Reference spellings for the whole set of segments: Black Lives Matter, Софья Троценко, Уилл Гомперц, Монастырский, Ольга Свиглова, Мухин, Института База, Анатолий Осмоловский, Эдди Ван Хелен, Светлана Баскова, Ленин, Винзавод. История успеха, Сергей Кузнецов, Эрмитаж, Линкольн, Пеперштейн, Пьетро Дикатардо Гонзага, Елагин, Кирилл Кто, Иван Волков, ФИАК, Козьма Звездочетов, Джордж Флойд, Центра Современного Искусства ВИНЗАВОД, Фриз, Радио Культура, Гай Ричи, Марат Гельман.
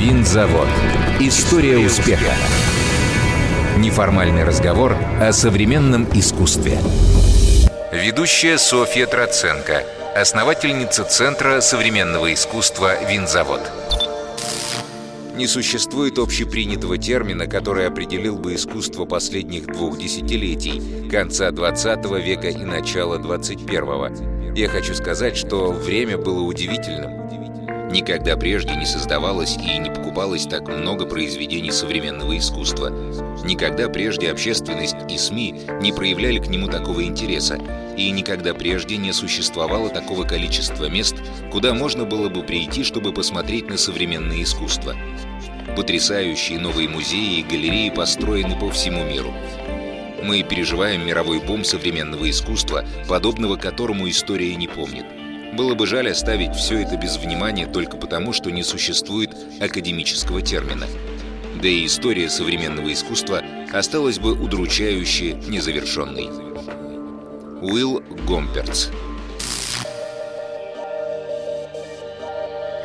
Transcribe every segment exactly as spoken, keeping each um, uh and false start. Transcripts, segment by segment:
Винзавод. История успеха. Неформальный разговор о современном искусстве. Ведущая Софья Троценко, основательница Центра современного искусства «Винзавод». Не существует общепринятого термина, который определил бы искусство последних двух десятилетий, конца двадцатого века и начала двадцать первого. Я хочу сказать, что время было удивительным. Никогда прежде не создавалось и не покупалось так много произведений современного искусства. Никогда прежде общественность и СМИ не проявляли к нему такого интереса. И никогда прежде не существовало такого количества мест, куда можно было бы прийти, чтобы посмотреть на современное искусство. Потрясающие новые музеи и галереи построены по всему миру. Мы переживаем мировой бум современного искусства, подобного которому история не помнит. Было бы жаль оставить все это без внимания только потому, что не существует академического термина. Да и история современного искусства осталась бы удручающе незавершенной. Уилл Гомперц.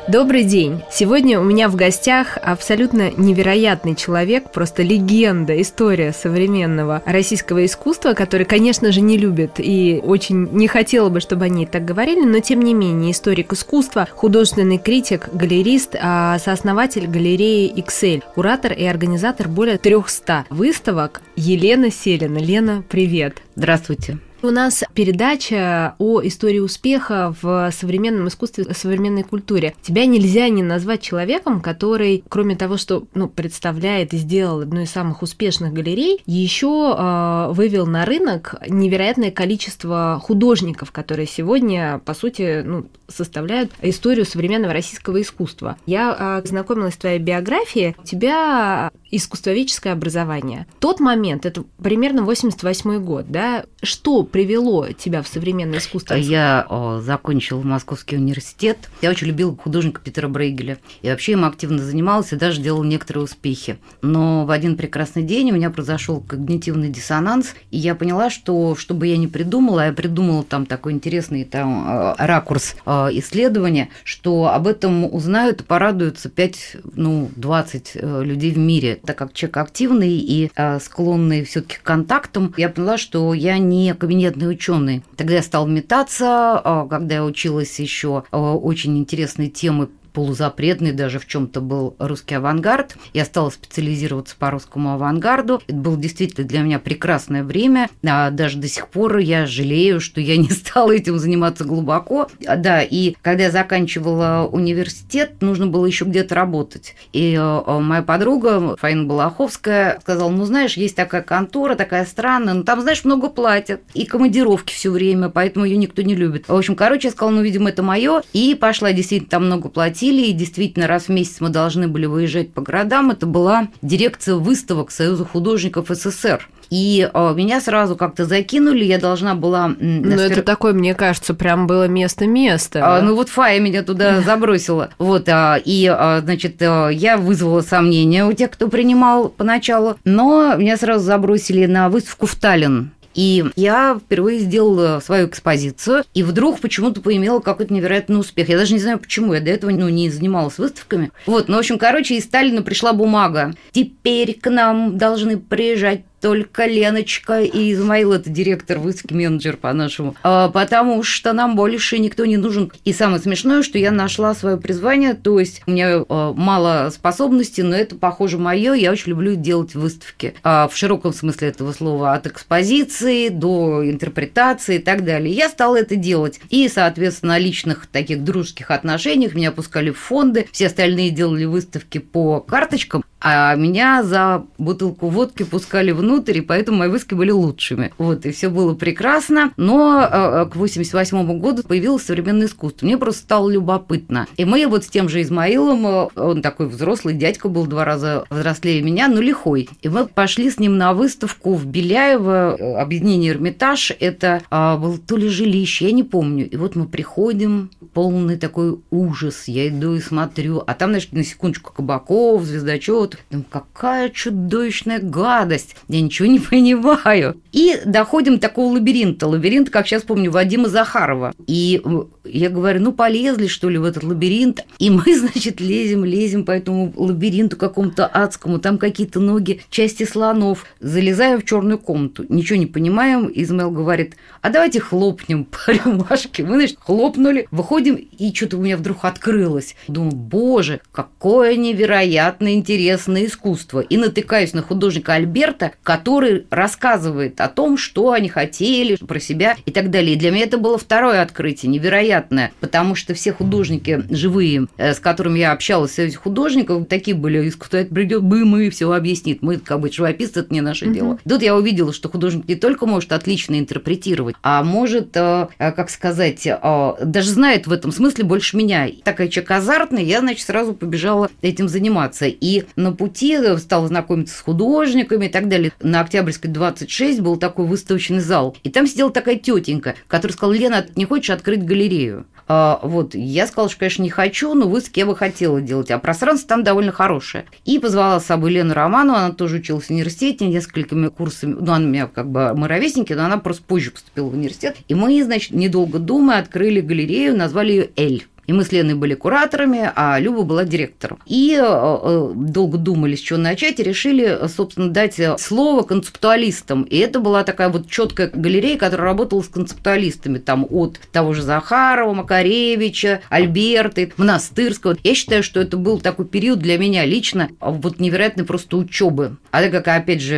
Добрый день! Сегодня у меня в гостях абсолютно невероятный человек, просто легенда, история современного российского искусства, который, конечно же, не любит и очень не хотела бы, чтобы о ней так говорили, но, тем не менее, историк искусства, художественный критик, галерист, сооснователь галереи икс эль, куратор и организатор более трехсот выставок Елена Селина. Лена, привет! Здравствуйте! У нас передача о истории успеха в современном искусстве, современной культуре. Тебя нельзя не назвать человеком, который, кроме того, что ну, представляет и сделал одну из самых успешных галерей, еще э, вывел на рынок невероятное количество художников, которые сегодня, по сути, ну, составляют историю современного российского искусства. Я э, знакомилась с твоей биографией. У тебя искусствоведческое образование. Тот момент, это примерно восемьдесят восьмой год, да? Что привело тебя в современное искусство? Я о, закончила Московский университет. Я очень любила художника Петра Брейгеля. И вообще им активно занималась и даже делала некоторые успехи. Но в один прекрасный день у меня произошел когнитивный диссонанс, и я поняла, что, что бы я ни придумала, я придумала там такой интересный там, ракурс исследования, что об этом узнают и порадуются пять, ну, двадцать людей в мире. Так как человек активный и склонный все-таки к контактам, я поняла, что я не кабинетный ученый. Тогда я стала метаться, когда я училась еще очень интересной темы, полузапретный даже в чем-то был русский авангард. Я стала специализироваться по русскому авангарду. Это было действительно для меня прекрасное время. А даже до сих пор я жалею, что я не стала этим заниматься глубоко. Да, и когда я заканчивала университет, нужно было еще где-то работать. И моя подруга Фаина Балаховская сказала, ну, знаешь, есть такая контора, такая странная, но там, знаешь, много платят. И командировки все время, поэтому ее никто не любит. В общем, короче, я сказала, ну, видимо, это мое. И пошла, действительно, там много платить. И действительно, раз в месяц мы должны были выезжать по городам. Это была дирекция выставок Союза художников СССР. И меня сразу как-то закинули, я должна была... Ну, это такое, мне кажется, прям было место-место. А, да? Ну, вот Фая меня туда забросила. Вот, и, значит, я вызвала сомнения у тех, кто принимал поначалу, но меня сразу забросили на выставку в Таллин. И я впервые сделала свою экспозицию, и вдруг почему-то поимела какой-то невероятный успех. Я даже не знаю, почему. Я до этого ну, не занималась выставками. Вот, ну, в общем, короче, из Сталина пришла бумага. Теперь к нам должны приезжать только Леночка и Измаил, это директор, выставки, менеджер по-нашему, потому что нам больше никто не нужен. И самое смешное, что я нашла свое призвание, то есть у меня мало способностей, но это, похоже, мое, я очень люблю делать выставки. В широком смысле этого слова, от экспозиции до интерпретации и так далее. Я стала это делать. И, соответственно, на личных таких дружеских отношениях меня пускали в фонды, все остальные делали выставки по карточкам, а меня за бутылку водки пускали внутрь, и поэтому мои выставки были лучшими. Вот, и все было прекрасно, но к восемьдесят восьмому году появилось современное искусство. Мне просто стало любопытно. И мы вот с тем же Измаилом, он такой взрослый дядька был, два раза взрослее меня, но лихой. И мы пошли с ним на выставку в Беляево, объединение Эрмитаж, это было то ли жилище, я не помню. И вот мы приходим, полный такой ужас, я иду и смотрю, а там, значит, на секундочку Кабаков, Звездочётов, работу. Думаю, какая чудовищная гадость, я ничего не понимаю. И доходим до такого лабиринта, лабиринт, как сейчас помню, Вадима Захарова. И я говорю, ну полезли, что ли, в этот лабиринт. И мы, значит, лезем, лезем по этому лабиринту какому-то адскому, там какие-то ноги, части слонов. Залезаю в черную комнату, ничего не понимаем. Измаил говорит, а давайте хлопнем по рюмашке. Мы, значит, хлопнули, выходим, и что-то у меня вдруг открылось. Думаю, боже, какое невероятно интересное искусство. И натыкаюсь на художника Альберта, который рассказывает о том, что они хотели, про себя и так далее. И для меня это было второе открытие, невероятное, потому что все художники живые, с которыми я общалась, все эти художников, такие были, кто-то придет, бым, и все объяснит. Мы, как бы, живописцы, это не наше угу. дело. Тут я увидела, что художник не только может отлично интерпретировать, а может, как сказать, даже знает в этом смысле больше меня. Такая человек азартный, я, значит, сразу побежала этим заниматься. И на пути стала знакомиться с художниками и так далее. На Октябрьской двадцать шесть был такой выставочный зал. И там сидела такая тетенька, которая сказала, Лена, ты не хочешь открыть галерею? А, вот, я сказала, что, конечно, не хочу, но выставки я бы хотела делать, а пространство там довольно хорошее. И позвала с собой Лену Романову, она тоже училась в университете несколькими курсами, ну, она у меня как бы, мы ровесники, но она просто позже поступила в университет. И мы, значит, недолго думая, открыли галерею, назвали ее «Эль». И мы с Леной были кураторами, а Люба была директором. И долго думали, с чего начать, и решили, собственно, дать слово концептуалистам. И это была такая вот четкая галерея, которая работала с концептуалистами, там от того же Захарова, Макаревича, Альберта, Монастырского. Я считаю, что это был такой период для меня лично, вот невероятной просто учебы. А так как, опять же,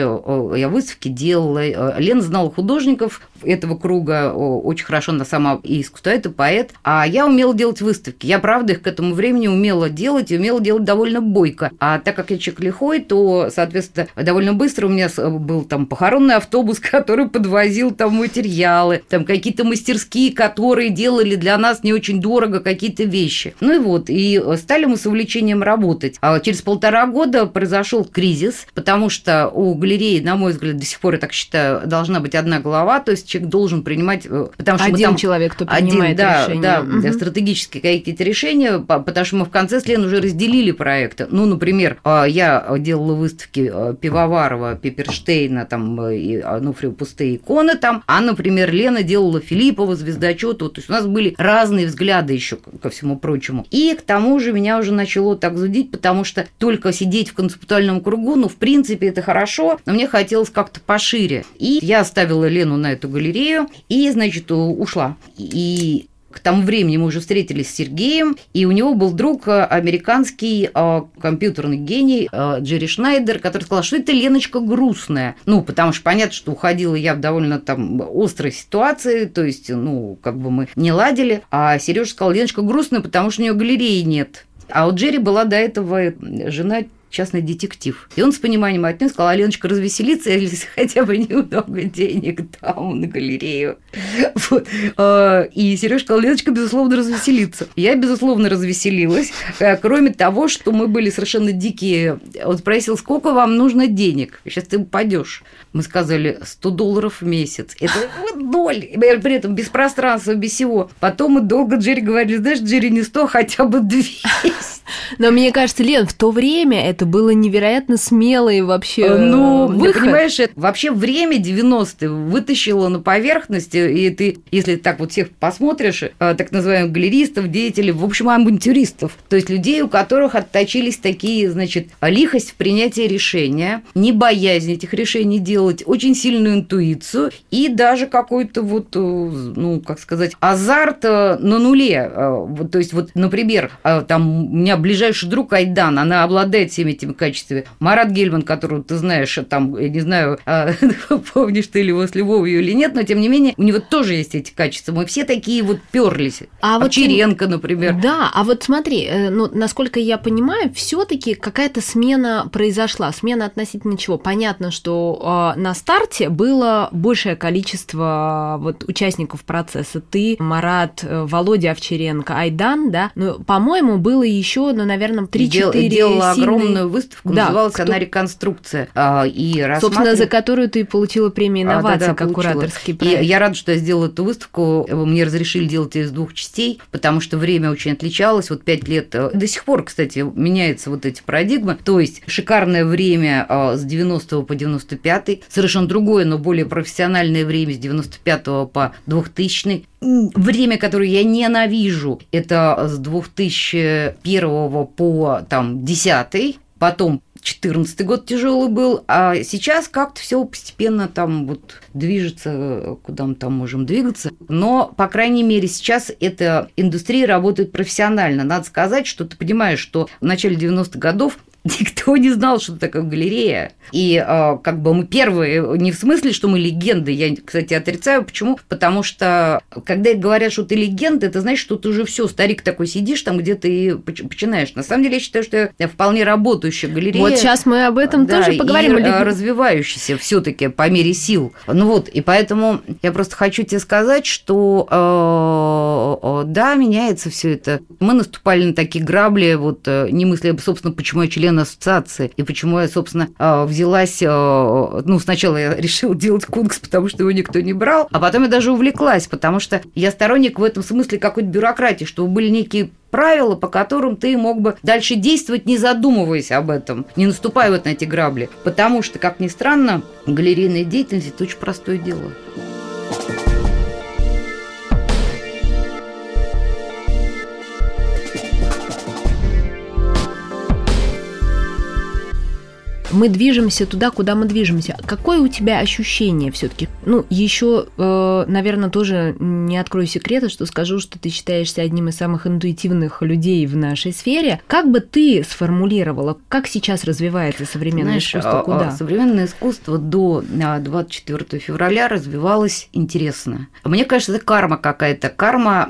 я выставки делала, Лена знала художников этого круга, очень хорошо она сама и искусствовед, и поэт, а я умела делать выставки. Выставки. Я, правда, их к этому времени умела делать, и умела делать довольно бойко. А так как я человек лихой, то, соответственно, довольно быстро у меня был там похоронный автобус, который подвозил там материалы, там какие-то мастерские, которые делали для нас не очень дорого какие-то вещи. Ну и вот, и стали мы с увлечением работать. А через полтора года произошел кризис, потому что у галереи, на мой взгляд, до сих пор, я так считаю, должна быть одна голова, то есть человек должен принимать... Потому что один там, человек, кто принимает один, да, решение. Да, угу. Стратегически какие-то решения, потому что мы в конце с Леной уже разделили проекты. Ну, например, я делала выставки Пивоварова, Пеперштейна, там, и Ануфрия «Пустые иконы», там, а, например, Лена делала Филипова, Звездочётова, то есть у нас были разные взгляды еще ко всему прочему. И к тому же меня уже начало так зудить, потому что только сидеть в концептуальном кругу, ну, в принципе, это хорошо, но мне хотелось как-то пошире. И я оставила Лену на эту галерею и, значит, ушла. И... К тому времени мы уже встретились с Сергеем, и у него был друг, американский э, компьютерный гений э, Джерри Шнайдер, который сказал, что это Леночка грустная. Ну, потому что понятно, что уходила я в довольно там острой ситуации, то есть, ну, как бы мы не ладили. А Сережа сказал, Леночка грустная, потому что у нее галереи нет. А у Джерри была до этого жена... частный детектив. И он с пониманием отнес, сказал, Леночка, развеселиться, если хотя бы немного денег там на галерею. Вот. И Сережа сказал, Леночка, безусловно, развеселится. Я, безусловно, развеселилась. Кроме того, что мы были совершенно дикие. Он спросил, сколько вам нужно денег? Сейчас ты упадешь. Мы сказали, сто долларов в месяц. Это ноль. При этом без пространства, без всего. Потом мы долго Джерри говорили, знаешь, Джерри не сто, хотя бы двести. Но мне кажется, Лен, в то время это было невероятно смелый вообще ну, выход. Ты понимаешь, это вообще время девяностые вытащило на поверхность, и ты, если так вот всех посмотришь, так называемых галеристов, деятелей, в общем, авантюристов, то есть людей, у которых отточились такие, значит, лихость в принятии решения, не боязнь этих решений делать, очень сильную интуицию и даже какой-то вот, ну, как сказать, азарт на нуле. То есть вот, например, там у меня ближайший друг Айдан, она обладает всеми этими качествами. Марат Гельман, которого ты знаешь, там, я не знаю, помнишь ты его с любовью или нет, но тем не менее у него тоже есть эти качества. Мы все такие вот пёрлись. А Овчаренко, вот, например. Да, а вот смотри, ну, насколько я понимаю, все-таки какая-то смена произошла. Смена относительно чего? Понятно, что э, на старте было большее количество вот, участников процесса. Ты, Марат, Володя Овчаренко, Айдан, да? Ну, по-моему, было еще, ну, наверное, три-четыре Дел, сильные огромную выставку, да, называлась кто... она «Реконструкция». И рассматр... Собственно, за которую ты получила премию «Инновации», а, да, да, как получила. Кураторский проект. И я рада, что я сделала эту выставку. Мне разрешили делать ее из двух частей, потому что время очень отличалось. Вот пять лет, до сих пор, кстати, меняются вот эти парадигмы. То есть шикарное время с девяностого по девяносто пятый, совершенно другое, но более профессиональное время с девяносто пятого по двухтысячный. Время, которое я ненавижу, это с две тысячи первого по там десятый, потом четырнадцатый год тяжелый был, а сейчас как-то все постепенно там вот движется, куда мы там можем двигаться. Но, по крайней мере, сейчас эта индустрия работает профессионально. Надо сказать, что ты понимаешь, что в начале девяностых годов никто не знал, что такое галерея. И э, как бы мы первые, не в смысле, что мы легенды, я, кстати, отрицаю. Почему? Потому что, когда говорят, что ты легенда, это значит, что ты уже все, старик такой сидишь там, где ты починаешь. На самом деле, я считаю, что я вполне работающая галерея. Вот сейчас мы об этом да, тоже поговорим. И развивающаяся все таки по мере сил. Ну вот, и поэтому я просто хочу тебе сказать, что э, да, меняется все это. Мы наступали на такие грабли, вот не мысли, собственно, почему я член ассоциации, и почему я, собственно, взялась... Ну, сначала я решила делать конкурс, потому что его никто не брал, а потом я даже увлеклась, потому что я сторонник в этом смысле какой-то бюрократии, чтобы были некие правила, по которым ты мог бы дальше действовать, не задумываясь об этом, не наступая вот на эти грабли. Потому что, как ни странно, галерейная деятельность – это очень простое дело. Мы движемся туда, куда мы движемся. Какое у тебя ощущение все-таки? Ну, еще, наверное, тоже не открою секрета, что скажу, что ты считаешься одним из самых интуитивных людей в нашей сфере. Как бы ты сформулировала, как сейчас развивается современное Знаешь, искусство? Куда? Современное искусство до двадцать четвёртого февраля развивалось интересно. Мне кажется, это карма какая-то, карма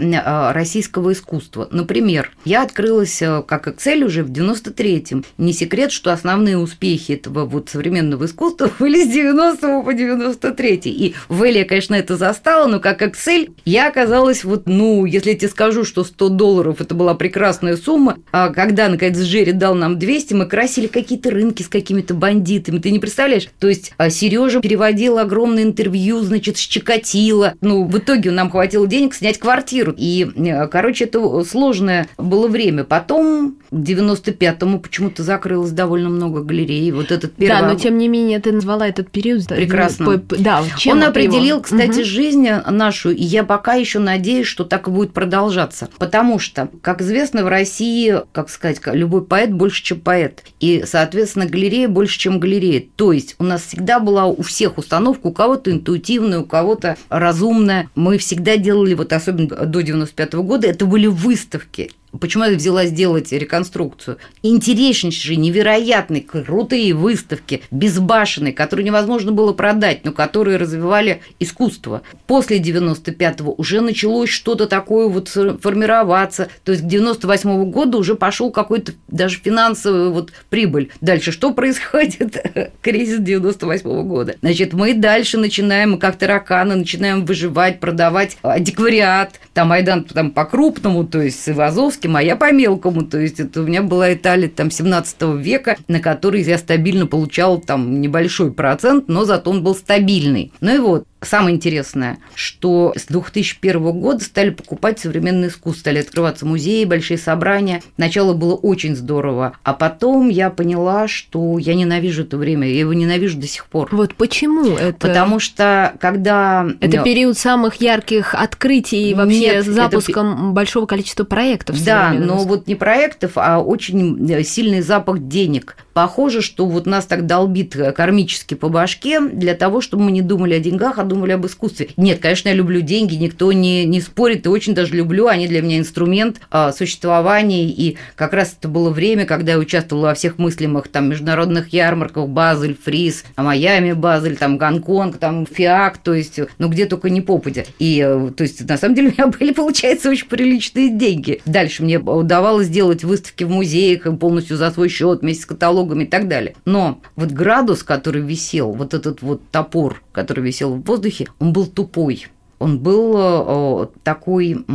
российского искусства. Например, я открылась как икс эл уже в девяносто третьем. Не секрет, что основные успехи этого вот современного искусства были с девяностого по девяносто третий. И Вэлли, конечно, это застала, но как икс эл я оказалась вот, ну, если я тебе скажу, что сто долларов это была прекрасная сумма, а когда, наконец, Джерри дал нам двести, мы красили какие-то рынки с какими-то бандитами, ты не представляешь? То есть Сережа переводил огромное интервью, значит, щекотила. Ну, в итоге нам хватило денег снять квартиру. И, короче, это сложное было время. Потом к девяносто пятому почему-то закрылось довольно много галерей. Вот этот первый... Да, но тем не менее ты назвала этот период... Прекрасно. Да, он определил, его? кстати, угу. жизнь нашу, и я пока еще надеюсь, что так и будет продолжаться. Потому что, как известно, в России, как сказать, любой поэт больше, чем поэт. И, соответственно, галерея больше, чем галерея. То есть у нас всегда была у всех установка, у кого-то интуитивная, у кого-то разумная. Мы всегда делали, вот особенно до девяносто пятого года, это были выставки. Почему я взялась делать реконструкцию? Интереснейшие, невероятные, крутые выставки, безбашенные, которые невозможно было продать, но которые развивали искусство. После девяносто пятого уже началось что-то такое вот формироваться. То есть к девяносто восьмому году уже пошел какой-то даже финансовый вот прибыль. Дальше что происходит? Кризис девяносто восьмого года. Значит, мы дальше начинаем, как тараканы, начинаем выживать, продавать антиквариат. Там Айдан там, по-крупному, то есть с Азовским, а я по-мелкому, то есть это у меня была Италия там семнадцатого века, на которой я стабильно получала там небольшой процент, но зато он был стабильный. Ну и вот. Самое интересное, что с две тысячи первого года стали покупать современное искусство, стали открываться музеи, большие собрания. Начало было очень здорово, а потом я поняла, что я ненавижу это время, я его ненавижу до сих пор. Вот почему это? Потому что когда... Это период самых ярких открытий и вообще Нет, запуском это... большого количества проектов. Да, но вот не проектов, а очень сильный запах денег. Похоже, что вот нас так долбит кармически по башке для того, чтобы мы не думали о деньгах, а думали об искусстве. Нет, конечно, я люблю деньги, никто не, не спорит, и очень даже люблю, они для меня инструмент а, существования, и как раз это было время, когда я участвовала во всех мыслимых там международных ярмарках, Базель, Фриз, Майами, Базель, там Гонконг, там ФИАК, то есть, ну, где только не попадя. И, то есть, на самом деле, у меня были, получается, очень приличные деньги. Дальше мне удавалось делать выставки в музеях полностью за свой счет вместе с каталогами и так далее. Но вот градус, который висел, вот этот вот топор, который висел в воздухе, он был тупой, он был такой,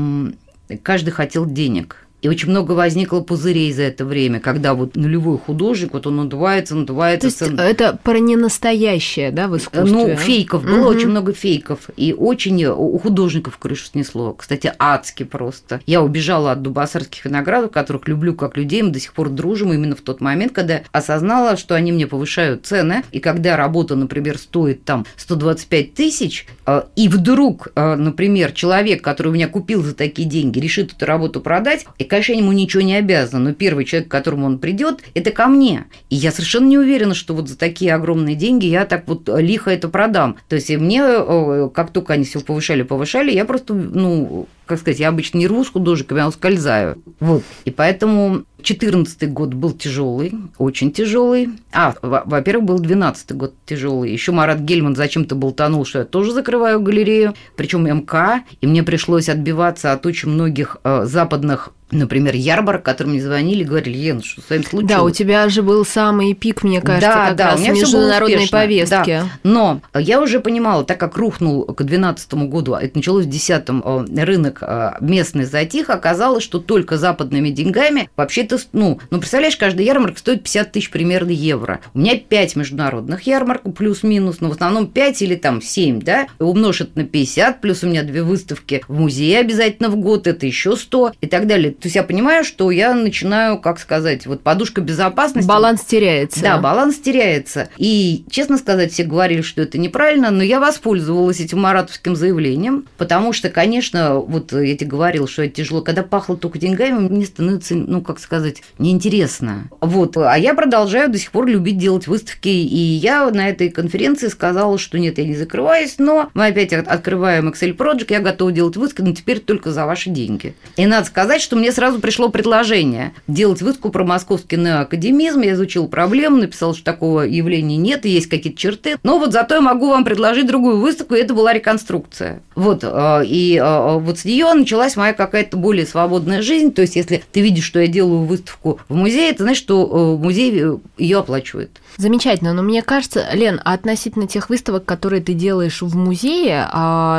каждый хотел денег. И очень много возникло пузырей за это время, когда вот нулевой художник, вот он надувается, надувается. То есть сан... это про ненастоящее, да, в искусстве? Ну, фейков было, угу. очень много фейков. И очень у художников крышу снесло, кстати, адски просто. Я убежала от дубосарских виноградов, которых люблю как людей, мы до сих пор дружим, именно в тот момент, когда осознала, что они мне повышают цены. И когда работа, например, стоит там сто двадцать пять тысяч, и вдруг, например, человек, который у меня купил за такие деньги, решит эту работу продать, конечно, я ему ничего не обязана, но первый человек, к которому он придет, это ко мне. И я совершенно не уверена, что вот за такие огромные деньги я так вот лихо это продам. То есть мне, как только они все повышали, повышали, я просто, ну, как сказать, я обычно не рву с художниками, а ускользаю. Вот. И поэтому четырнадцатый год был тяжелый, очень тяжелый. А, во-первых, был двенадцатый год тяжелый. Еще Марат Гельман зачем-то болтанул, что я тоже закрываю галерею, причем эм ка, и мне пришлось отбиваться от очень многих э, западных, например, ярмарок, которые мне звонили и говорили: Лен, что с вами случилось? Да, у тебя же был самый пик, мне кажется, да, как да, раз в международной повестке. Да. Но я уже понимала, так как рухнул к двенадцатому году, это началось в десятом, рынок местный затих, оказалось, что только западными деньгами вообще Ну, ну, представляешь, каждая ярмарка стоит пятьдесят тысяч примерно евро. У меня пять международных ярмарок, плюс-минус, но в основном пять или там семь, да, умножь это на пятьдесят, плюс у меня две выставки в музее обязательно в год, это еще сто и так далее. То есть я понимаю, что я начинаю, как сказать, вот подушка безопасности. Баланс теряется. Да, баланс теряется. И, честно сказать, все говорили, что это неправильно, но я воспользовалась этим маратовским заявлением, потому что, конечно, вот я тебе говорила, что это тяжело. Когда пахло только деньгами, мне становится, ну, как сказать, неинтересно. Вот. А я продолжаю до сих пор любить делать выставки. И я на этой конференции сказала, что нет, я не закрываюсь, но мы опять открываем икс эл Project, я готова делать выставки, но теперь только за ваши деньги. И надо сказать, что мне сразу пришло предложение делать выставку про московский неоакадемизм. Я изучила проблему, написала, что такого явления нет, и есть какие-то черты. Но вот зато я могу вам предложить другую выставку, и это была реконструкция. Вот. И вот с нее началась моя какая-то более свободная жизнь. То есть, если ты видишь, что я делаю выставку в музее, это значит, что музей ее оплачивает. Замечательно, но мне кажется, Лен, относительно тех выставок, которые ты делаешь в музее,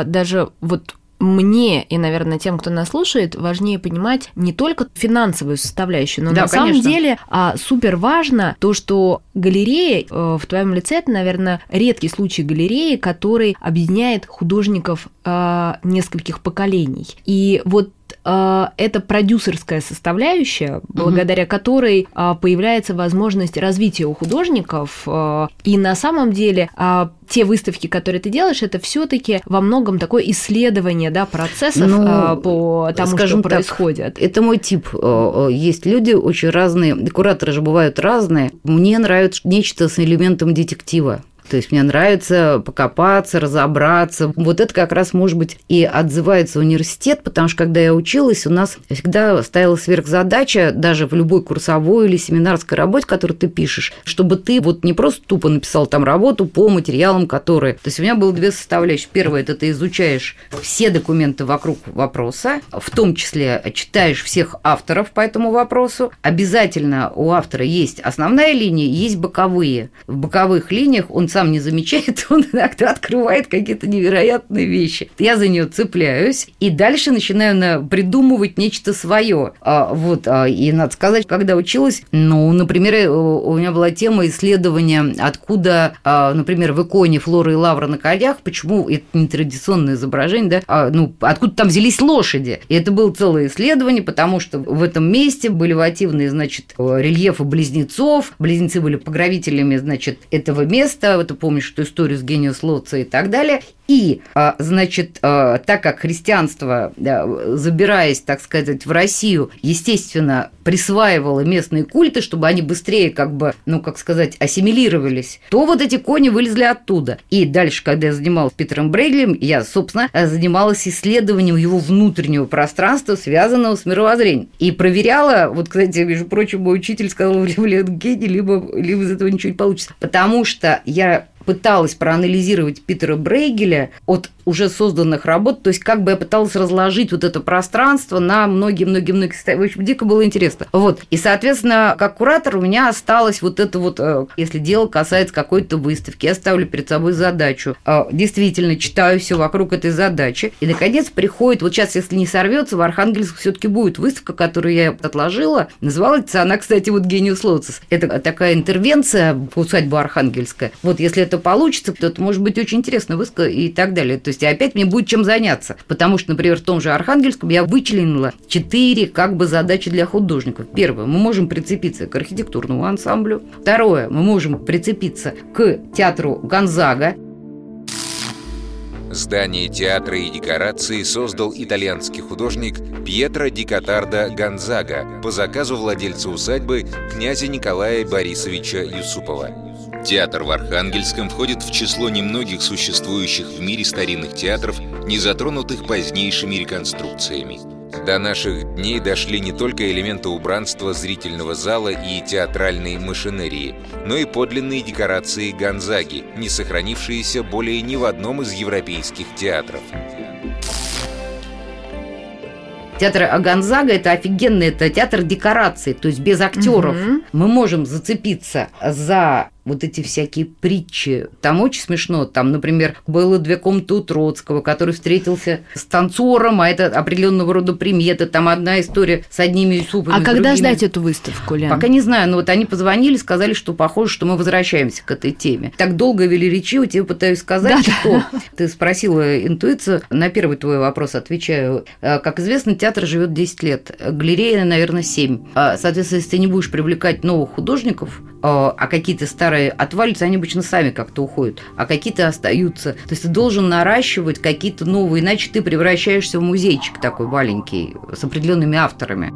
даже вот мне и, наверное, тем, кто нас слушает, важнее понимать не только финансовую составляющую, но да, на конечно. самом деле а, супер важно то, что галерея э, в твоем лице, это, наверное, редкий случай галереи, который объединяет художников э, нескольких поколений. И вот это продюсерская составляющая, благодаря которой появляется возможность развития у художников. И на самом деле те выставки, которые ты делаешь, это все-таки во многом такое исследование, да, процессов, ну, по тому, скажем, что происходит. Так, это мой тип. Есть люди очень разные, кураторы же бывают разные. Мне нравится нечто с элементом детектива. То есть мне нравится покопаться, разобраться. Вот это как раз, может быть, и отзывается университет, потому что, когда я училась, у нас всегда стояла сверхзадача, даже в любой курсовой или семинарской работе, которую ты пишешь, чтобы ты вот не просто тупо написал там работу по материалам, которые... То есть у меня было две составляющие. Первое – это ты изучаешь все документы вокруг вопроса, в том числе читаешь всех авторов по этому вопросу. Обязательно у автора есть основная линия, есть боковые. В боковых линиях он сам не замечает, он иногда открывает какие-то невероятные вещи. Я за нее цепляюсь и дальше начинаю придумывать нечто свое. Вот, и надо сказать, когда училась, ну, например, у меня была тема исследования, откуда, например, в иконе Флора и Лавра на конях, почему это не традиционное изображение, да, ну, откуда там взялись лошади. И это было целое исследование, потому что в этом месте были вативные, значит, рельефы близнецов, близнецы были покровителями, значит, этого места. Ты помнишь эту историю с Гениус Лоци и так далее. И, значит, так как христианство, забираясь, так сказать, в Россию, естественно, присваивало местные культы, чтобы они быстрее, как бы, ну, как сказать, ассимилировались, то вот эти кони вылезли оттуда. И дальше, когда я занималась Петром Брейгелем, я, собственно, занималась исследованием его внутреннего пространства, связанного с мировоззрением. И проверяла, вот, кстати, между прочим, мой учитель сказал, либо Лен гений, либо, либо из этого ничего не получится. Потому что я... пыталась проанализировать Питера Брейгеля от уже созданных работ, то есть как бы я пыталась разложить вот это пространство на многие-многие-многие состояния. В общем, дико было интересно. Вот. И, соответственно, как куратор у меня осталось вот это вот, если дело касается какой-то выставки, я ставлю перед собой задачу. Действительно, читаю все вокруг этой задачи. И, наконец, приходит, вот сейчас, если не сорвется, в Архангельск все-таки будет выставка, которую я отложила. Называлась она, кстати, вот «Гениус Лоцис». Это такая интервенция, усадьба Архангельская. Вот если это получится, то это может быть очень интересная выставка и так далее. То есть, опять мне будет чем заняться. Потому что, например, в том же Архангельском я вычленила четыре как бы задачи для художников. Первое, мы можем прицепиться к архитектурному ансамблю. Второе, мы можем прицепиться к театру Гонзага. Здание театра и декорации создал итальянский художник Пьетро Дикатардо Гонзага по заказу владельца усадьбы князя Николая Борисовича Юсупова. Театр в Архангельском входит в число немногих существующих в мире старинных театров, не затронутых позднейшими реконструкциями. До наших дней дошли не только элементы убранства зрительного зала и театральной машинерии, но и подлинные декорации Гонзаги, не сохранившиеся более ни в одном из европейских театров. Театр Гонзага – это офигенный, это театр декораций, то есть без актеров. Угу. Мы можем зацепиться за вот эти всякие притчи. Там очень смешно. Там, например, было две комнаты у Троцкого, который встретился с танцором, а это определенного рода примета. Там одна история с одними супами. А когда другими. Ждать эту выставку, Лен? Пока не знаю. Но вот они позвонили, сказали, что похоже, что мы возвращаемся к этой теме. Так долго вели речи, у тебя пытаюсь сказать, да, что... Да. Ты спросила интуицию. На первый твой вопрос отвечаю. Как известно, театр живет десять лет. Галерея, наверное, семь. Соответственно, если ты не будешь привлекать новых художников, а какие-то старые отвалятся, они обычно сами как-то уходят, а какие-то остаются. То есть ты должен наращивать какие-то новые, иначе ты превращаешься в музейчик такой маленький с определенными авторами.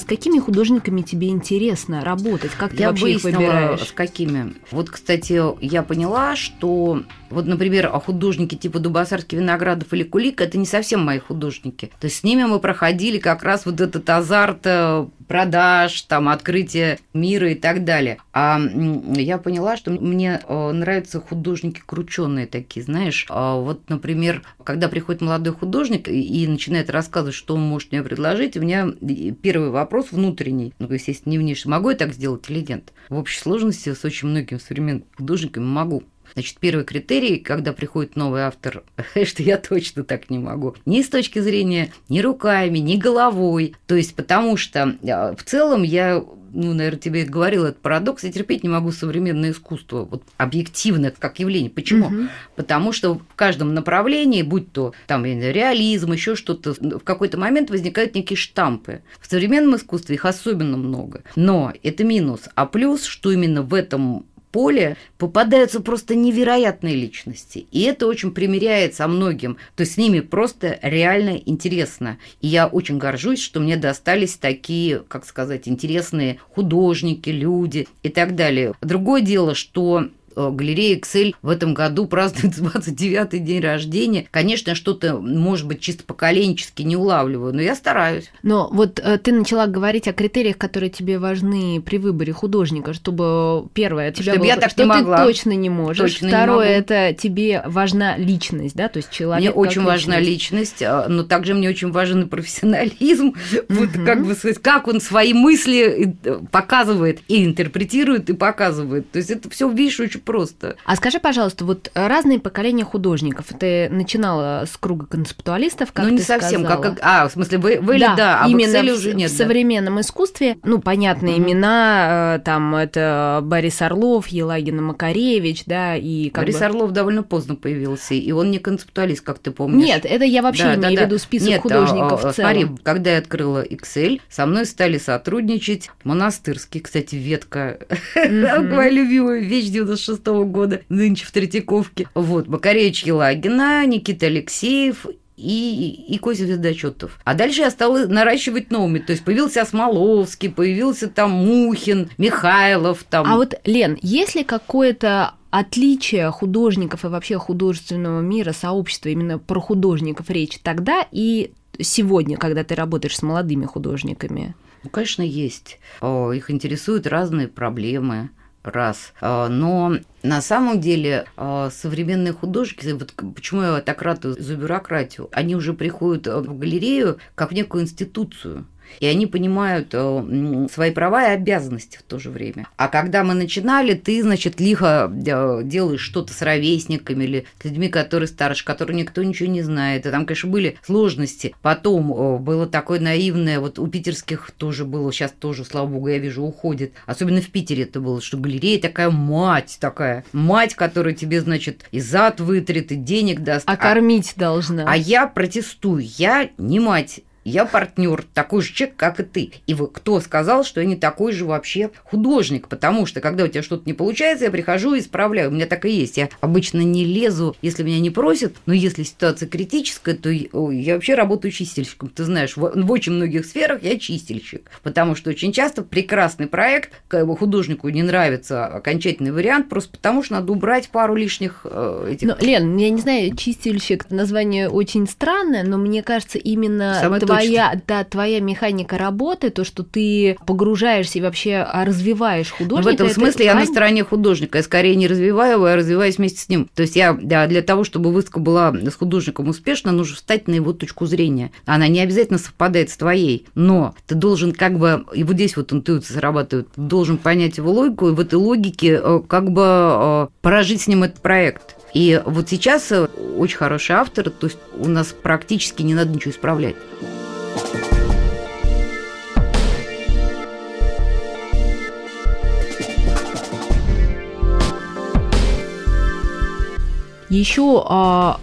С какими художниками тебе интересно работать? Как ты я вообще их выбираешь? С какими? Вот, кстати, я поняла, что, вот, например, художники типа Дубосарский, Виноградов или Кулик – это не совсем мои художники. То есть с ними мы проходили как раз вот этот азарт продаж, там, открытие мира и так далее. А я поняла, что мне нравятся художники крученые такие, знаешь. Вот, например, когда приходит молодой художник и начинает рассказывать, что он может мне предложить, у меня первый вопрос внутренний, ну, естественно, не внешний. Могу я так сделать или нет? В общей сложности с очень многими современными художниками могу. Значит, первый критерий, когда приходит новый автор, что я точно так не могу. Ни с точки зрения, ни руками, ни головой. То есть, потому что в целом я... ну, наверное, тебе говорил этот парадокс, я терпеть не могу современное искусство, вот объективно, как явление. Почему? Угу. Потому что в каждом направлении, будь то там реализм, еще что-то, в какой-то момент возникают некие штампы. В современном искусстве их особенно много. Но это минус. А плюс, что именно в этом поле попадаются просто невероятные личности. И это очень примиряет со многим. То есть с ними просто реально интересно. И я очень горжусь, что мне достались такие, как сказать, интересные художники, люди и так далее. Другое дело, что... галерея икс эл в этом году празднует двадцать девятый день рождения. Конечно, что-то, может быть, чисто поколенчески не улавливаю, но я стараюсь. Но вот ты начала говорить о критериях, которые тебе важны при выборе художника, чтобы, первое, тебя чтобы было, я так что не ты могла. Точно не можешь, точно второе, не это тебе важна личность, да, то есть человек. Мне очень личность. важна личность, но также мне очень важен и профессионализм, mm-hmm. вот как бы сказать, как он свои мысли показывает и интерпретирует, и показывает. То есть это все видишь очень просто. А скажи, пожалуйста, вот разные поколения художников. Ты начинала с круга концептуалистов, как ну, не ты совсем, сказала. Как, а, в смысле, вы, вы да, ли, да, а именно в, уже нет, в да. современном искусстве, ну, понятные угу. имена, там, это Борис Орлов, Елагин, Макаревич, да, и как Борис бы... Орлов довольно поздно появился, и он не концептуалист, как ты помнишь. Нет, это я вообще да, имею да, в виду список нет, художников а, в целом. Смотри, когда я открыла икс эл, со мной стали сотрудничать Монастырский, кстати, ветка, моя любимая вещь, девяносто шестого года, нынче в Третьяковке. Вот, Макаревич, Елагина, Никита Алексеев и, и Козьма Звездочетов. А дальше я стала наращивать новыми. То есть появился Осмоловский, появился там Мухин, Михайлов. Там. А вот, Лен, есть ли какое-то отличие художников и вообще художественного мира, сообщества, именно про художников речь тогда и сегодня, когда ты работаешь с молодыми художниками? Ну, конечно, есть. Их интересуют разные проблемы. Раз. Но на самом деле современные художники, вот почему я так ратую за бюрократию, они уже приходят в галерею как в некую институцию. И они понимают свои права и обязанности в то же время. А когда мы начинали, ты, значит, лихо делаешь что-то с ровесниками или с людьми, которые старше, которые никто ничего не знает. И там, конечно, были сложности. Потом было такое наивное, вот у питерских тоже было, сейчас тоже, слава богу, я вижу, уходит. Особенно в Питере это было, что галерея такая мать такая. Мать, которая тебе, значит, и зад вытрет, и денег даст. А кормить а, должна. А я протестую, я не мать. Я партнер, такой же человек, как и ты. И вы, кто сказал, что я не такой же вообще художник? Потому что, когда у тебя что-то не получается, я прихожу и исправляю. У меня так и есть. Я обычно не лезу, если меня не просят. Но если ситуация критическая, то я вообще работаю чистильщиком. Ты знаешь, в, в очень многих сферах я чистильщик. Потому что очень часто прекрасный проект, художнику не нравится окончательный вариант, просто потому что надо убрать пару лишних этих... Но, Лен, я не знаю, чистильщик, название очень странное, но мне кажется, именно... Самое Твоя, да, твоя механика работы, то, что ты погружаешься и вообще развиваешь художника. Но в этом это смысле я на стороне художника. Я скорее не развиваю его, а развиваюсь вместе с ним. То есть я да, для того, чтобы выставка была с художником успешна, нужно встать на его точку зрения. Она не обязательно совпадает с твоей, но ты должен как бы... И вот здесь вот интуиция срабатывает. Ты должен понять его логику, и в этой логике как бы прожить с ним этот проект. И вот сейчас очень хороший автор, то есть у нас практически не надо ничего исправлять. Еще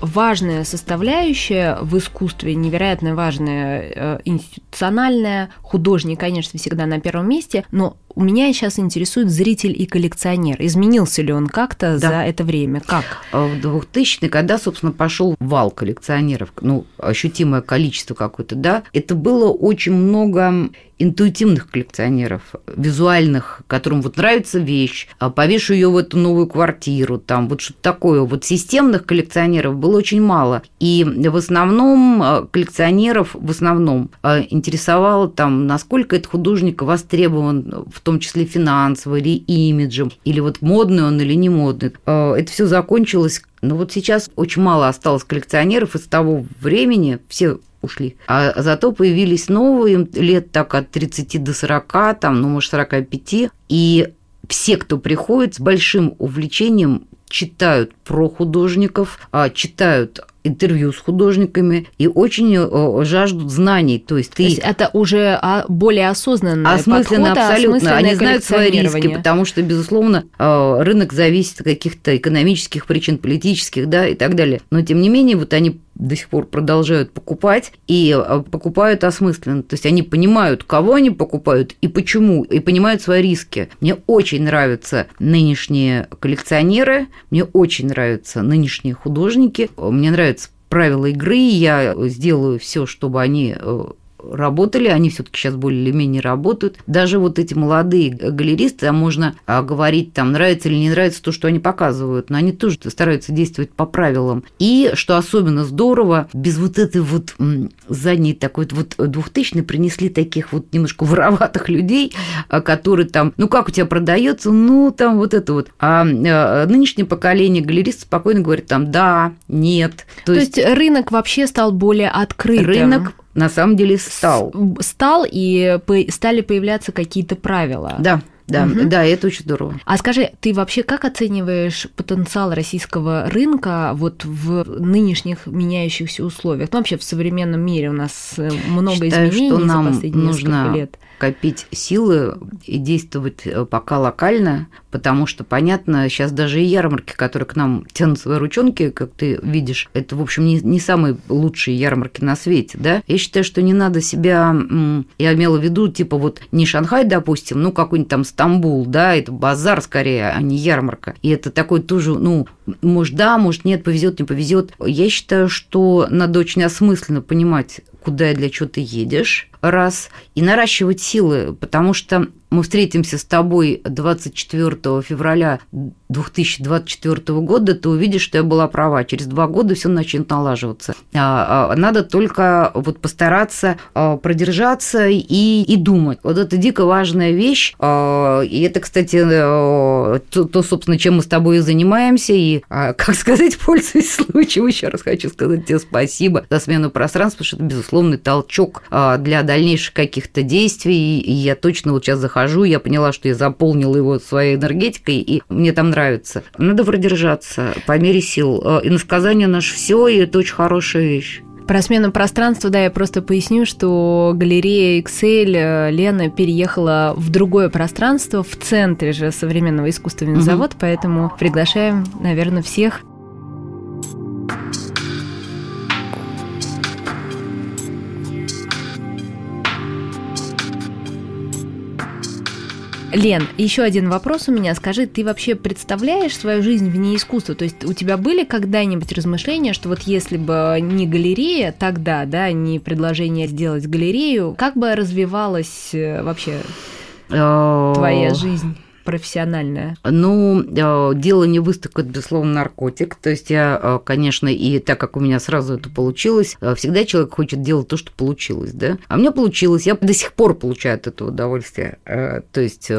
важная составляющая в искусстве, невероятно важная, институциональная. Художник, конечно, всегда на первом месте, но у меня сейчас интересует зритель и коллекционер. Изменился ли он как-то да. за это время? Как? В двухтысячные, когда, собственно, пошел вал коллекционеров, ну, ощутимое количество какое-то, да, это было очень много интуитивных коллекционеров, визуальных, которым вот нравится вещь, повешу ее в эту новую квартиру, там, вот что-то такое. Вот системных коллекционеров было очень мало. И в основном коллекционеров, в основном, интересовало там, насколько этот художник востребован в в том числе финансово или имиджем, или вот модный он или не модный. Это все закончилось. Но вот сейчас очень мало осталось коллекционеров из того времени, все ушли. А зато появились новые, лет так от тридцати до сорока, там, ну, может, сорока пяти. И все, кто приходит с большим увлечением, читают про художников, читают интервью с художниками и очень жаждут знаний. То есть, ты... То есть это уже более осознанный осмысленно, подход, абсолютно. Они знают свои риски, потому что, безусловно, рынок зависит от каких-то экономических причин, политических, да, и так далее. Но, тем не менее, вот они до сих пор продолжают покупать и покупают осмысленно. То есть они понимают, кого они покупают и почему, и понимают свои риски. Мне очень нравятся нынешние коллекционеры, мне очень нравятся нынешние художники, мне нравятся правила игры, я сделаю все, чтобы они работали, они все-таки сейчас более или менее работают. Даже вот эти молодые галеристы, а можно говорить, там, нравится или не нравится то, что они показывают, но они тоже стараются действовать по правилам. И, что особенно здорово, без вот этой вот задней такой вот двухтысячной принесли таких вот немножко вороватых людей, которые там, ну, как у тебя продается, ну, там вот это вот. А нынешнее поколение галеристов спокойно говорит там да, нет. То, то есть... есть рынок вообще стал более открытым. Рынок на самом деле стал. Стал, и стали появляться какие-то правила. Да, да, угу. да, это очень здорово. А скажи, ты вообще как оцениваешь потенциал российского рынка вот в нынешних меняющихся условиях? Ну, вообще в современном мире у нас много Считаю, изменений что нам за последние несколько лет. Копить силы и действовать пока локально, потому что, понятно, сейчас даже и ярмарки, которые к нам тянут свои ручонки, как ты видишь, это, в общем, не, не самые лучшие ярмарки на свете, да? Я считаю, что не надо себя... Я имела в виду, типа, вот не Шанхай, допустим, ну, какой-нибудь там Стамбул, да, это базар скорее, а не ярмарка. И это такой тоже, ну, может, да, может, нет, повезет, не повезет. Я считаю, что надо очень осмысленно понимать, куда и для чего ты едешь, раз, и наращивать силы, потому что мы встретимся с тобой двадцать четвёртого февраля две тысячи двадцать четвёртого года, ты увидишь, что я была права. Через два года все начнет налаживаться. Надо только вот постараться продержаться и, и думать. Вот это дико важная вещь. И это, кстати, то, то, собственно, чем мы с тобой и занимаемся. И, как сказать, пользуясь случаем, еще раз хочу сказать тебе спасибо за смену пространства, потому что это безусловный толчок для дальнейших каких-то действий. И я точно вот сейчас захожу. Я поняла, что я заполнила его своей энергетикой, и мне там нравится. Надо продержаться по мере сил. И иносказание наше все, и это очень хорошая вещь. Про смену пространства, да, я просто поясню, что галерея икс эль Лена переехала в другое пространство, в центре же современного искусства «Винзавод», угу. Поэтому приглашаем, наверное, всех. Лен, еще один вопрос у меня. Скажи, ты вообще представляешь свою жизнь вне искусства? То есть у тебя были когда-нибудь размышления, что вот если бы не галерея тогда, да, не предложение сделать галерею, как бы развивалась вообще твоя жизнь? Профессиональная? Ну, дело не выставка, это, безусловно, наркотик. То есть я, конечно, и так как у меня сразу это получилось, всегда человек хочет делать то, что получилось, да? А у меня получилось, я до сих пор получаю от этого удовольствие. То есть,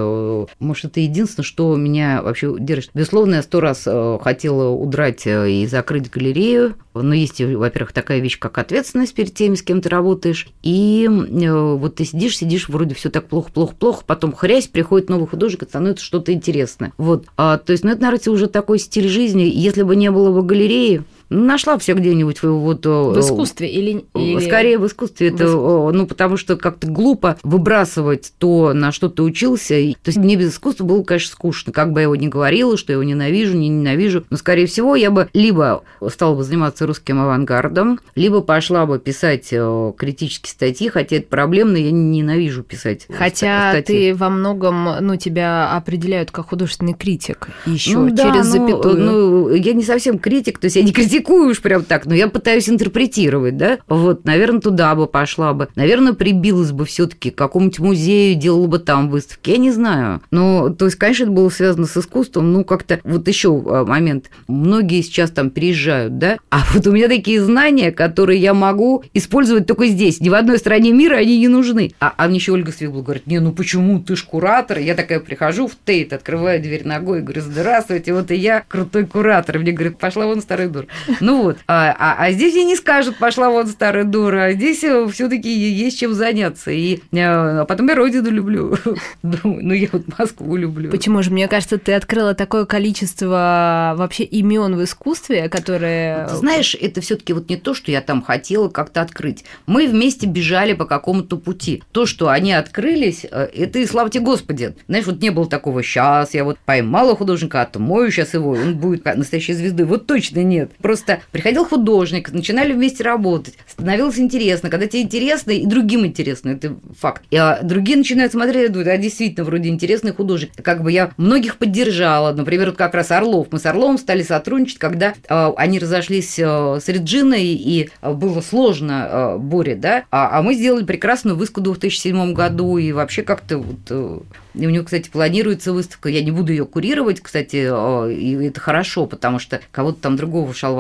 может, это единственное, что меня вообще держит. Безусловно, я сто раз хотела удрать и закрыть галерею, но есть, во-первых, такая вещь, как ответственность перед теми, с кем ты работаешь, и вот ты сидишь, сидишь, вроде все так плохо-плохо-плохо, потом хрясь, приходит новый художник, и становится что-то интересное. Вот. А, то есть, ну, это, наверное, уже такой стиль жизни. Если бы не было бы галереи, нашла бы все где-нибудь вот... В искусстве или... Скорее в искусстве. В это, искусстве. Ну, потому что как-то глупо выбрасывать то, на что ты учился. То есть, мне без искусства было, конечно, скучно. Как бы я его ни говорила, что я его ненавижу, не ненавижу. Но, скорее всего, я бы либо стала бы заниматься русским авангардом, либо пошла бы писать критические статьи, хотя это проблемно, я ненавижу писать хотя статьи. Ты во многом, ну, тебя определяют как художественный критик еще ну, да, через ну, запятую. Ну, я не совсем критик, то есть, я не критик, уж прям так, но я пытаюсь интерпретировать, да, вот, наверное, туда бы пошла бы, наверное, прибилась бы все-таки к какому-нибудь музею, делала бы там выставки, я не знаю, но, то есть, конечно, это было связано с искусством, ну, как-то, вот еще момент, многие сейчас там переезжают, да, а вот у меня такие знания, которые я могу использовать только здесь, ни в одной стране мира они не нужны, а, а мне еще Ольга Свиглова говорит, не, ну, почему, ты ж куратор, я такая прихожу в Тейт, открываю дверь ногой, говорю, здравствуйте, вот и я крутой куратор, мне говорят, пошла вон старый дур. Ну вот, а, а, а здесь и не скажут, пошла вон старая дура, а здесь все-таки есть чем заняться. И а потом я родину люблю, ну я вот Москву люблю. Почему же? Мне кажется, ты открыла такое количество вообще имен в искусстве, которые... Ты знаешь, это все-таки вот не то, что я там хотела как-то открыть. Мы вместе бежали по какому-то пути. То, что они открылись, это и слава тебе Господи. Знаешь, вот не было такого, сейчас я вот поймала художника, отмою сейчас его, он будет настоящей звездой. Вот точно нет. Просто приходил художник, начинали вместе работать, становилось интересно. Когда тебе интересно, и другим интересно, это факт. И другие начинают смотреть, думают, а действительно, вроде интересный художник. Как бы я многих поддержала, например, вот как раз Орлов. Мы с Орловым стали сотрудничать, когда э, они разошлись э, с Реджиной, и э, было сложно э, Боре, да, а, а мы сделали прекрасную выставку в две тысячи седьмом году, и вообще как-то вот... Э, и у него, кстати, планируется выставка, я не буду ее курировать, кстати, э, и это хорошо, потому что кого-то там другого шалва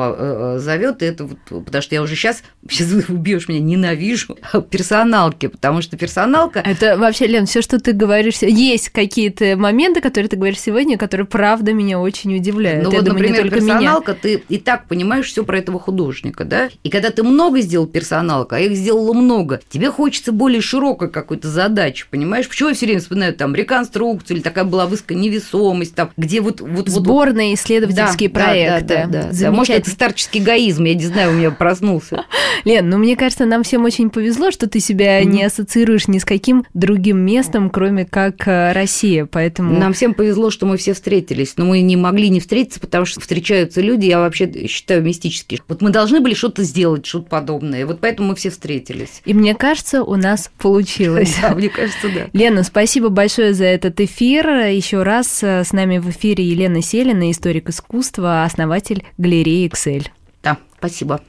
зовет, и это вот, потому что я уже сейчас, сейчас убьешь меня, ненавижу персоналки, потому что персоналка... Это вообще, Лен, все, что ты говоришь, есть какие-то моменты, которые ты говоришь сегодня, которые, правда, меня очень удивляют. Ну я вот, думаю, например, персоналка, меня. Ты и так понимаешь все про этого художника, да? И когда ты много сделал персоналка, а их сделало много, тебе хочется более широкой какой-то задачи, понимаешь? Почему я все время вспоминаю там реконструкцию, или такая была выставка «Невесомость», там, где вот... вот сборные вот... исследовательские да, проекты. Да, да, да, да. Может, это старческий эгоизм, я не знаю, у меня проснулся. Лен, ну мне кажется, нам всем очень повезло, что ты себя mm-hmm. не ассоциируешь ни с каким другим местом, кроме как Россия, поэтому... Нам всем повезло, что мы все встретились, но мы не могли не встретиться, потому что встречаются люди, я вообще считаю мистически. Вот мы должны были что-то сделать, что-то подобное, вот поэтому мы все встретились. И мне кажется, у нас получилось. Да, мне кажется, да. Лена, спасибо большое за этот эфир. Еще раз с нами в эфире Елена Селина, историк искусства, основатель галереи икс эль. Да, спасибо.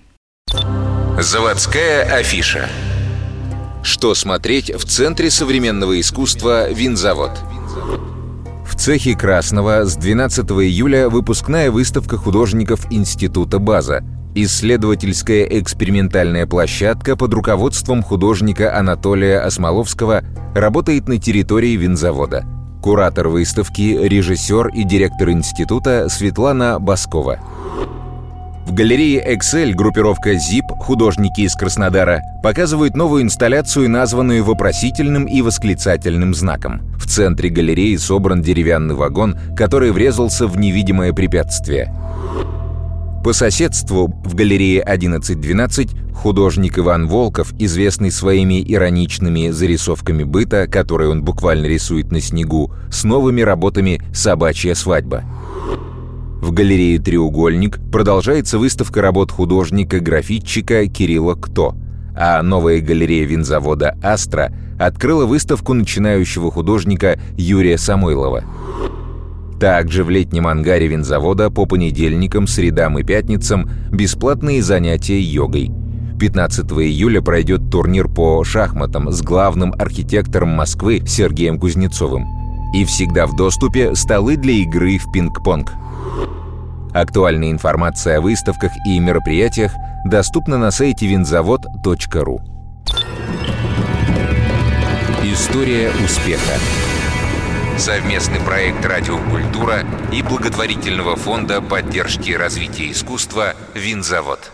Заводская афиша. Что смотреть в Центре современного искусства «Винзавод»? В цехе Красного с двенадцатого июля выпускная выставка художников Института «База». Исследовательская экспериментальная площадка под руководством художника Анатолия Осмоловского работает на территории винзавода. Куратор выставки, режиссер и директор института Светлана Баскова. В галерее икс эл группировка «Зип» художники из Краснодара показывают новую инсталляцию, названную вопросительным и восклицательным знаком. В центре галереи собран деревянный вагон, который врезался в невидимое препятствие. По соседству в галерее одиннадцать двенадцать художник Иван Волков, известный своими ироничными зарисовками быта, которые он буквально рисует на снегу, с новыми работами «Собачья свадьба». В галерее «Треугольник» продолжается выставка работ художника-графитчика Кирилла Кто, а новая галерея винзавода «Астра» открыла выставку начинающего художника Юрия Самойлова. Также в летнем ангаре винзавода по понедельникам, средам и пятницам бесплатные занятия йогой. пятнадцатого июля пройдет турнир по шахматам с главным архитектором Москвы Сергеем Кузнецовым. И всегда в доступе столы для игры в пинг-понг. Актуальная информация о выставках и мероприятиях доступна на сайте винзавод точка ру. История успеха. Совместный проект «Радиокультура» и благотворительного фонда поддержки развития искусства «Винзавод».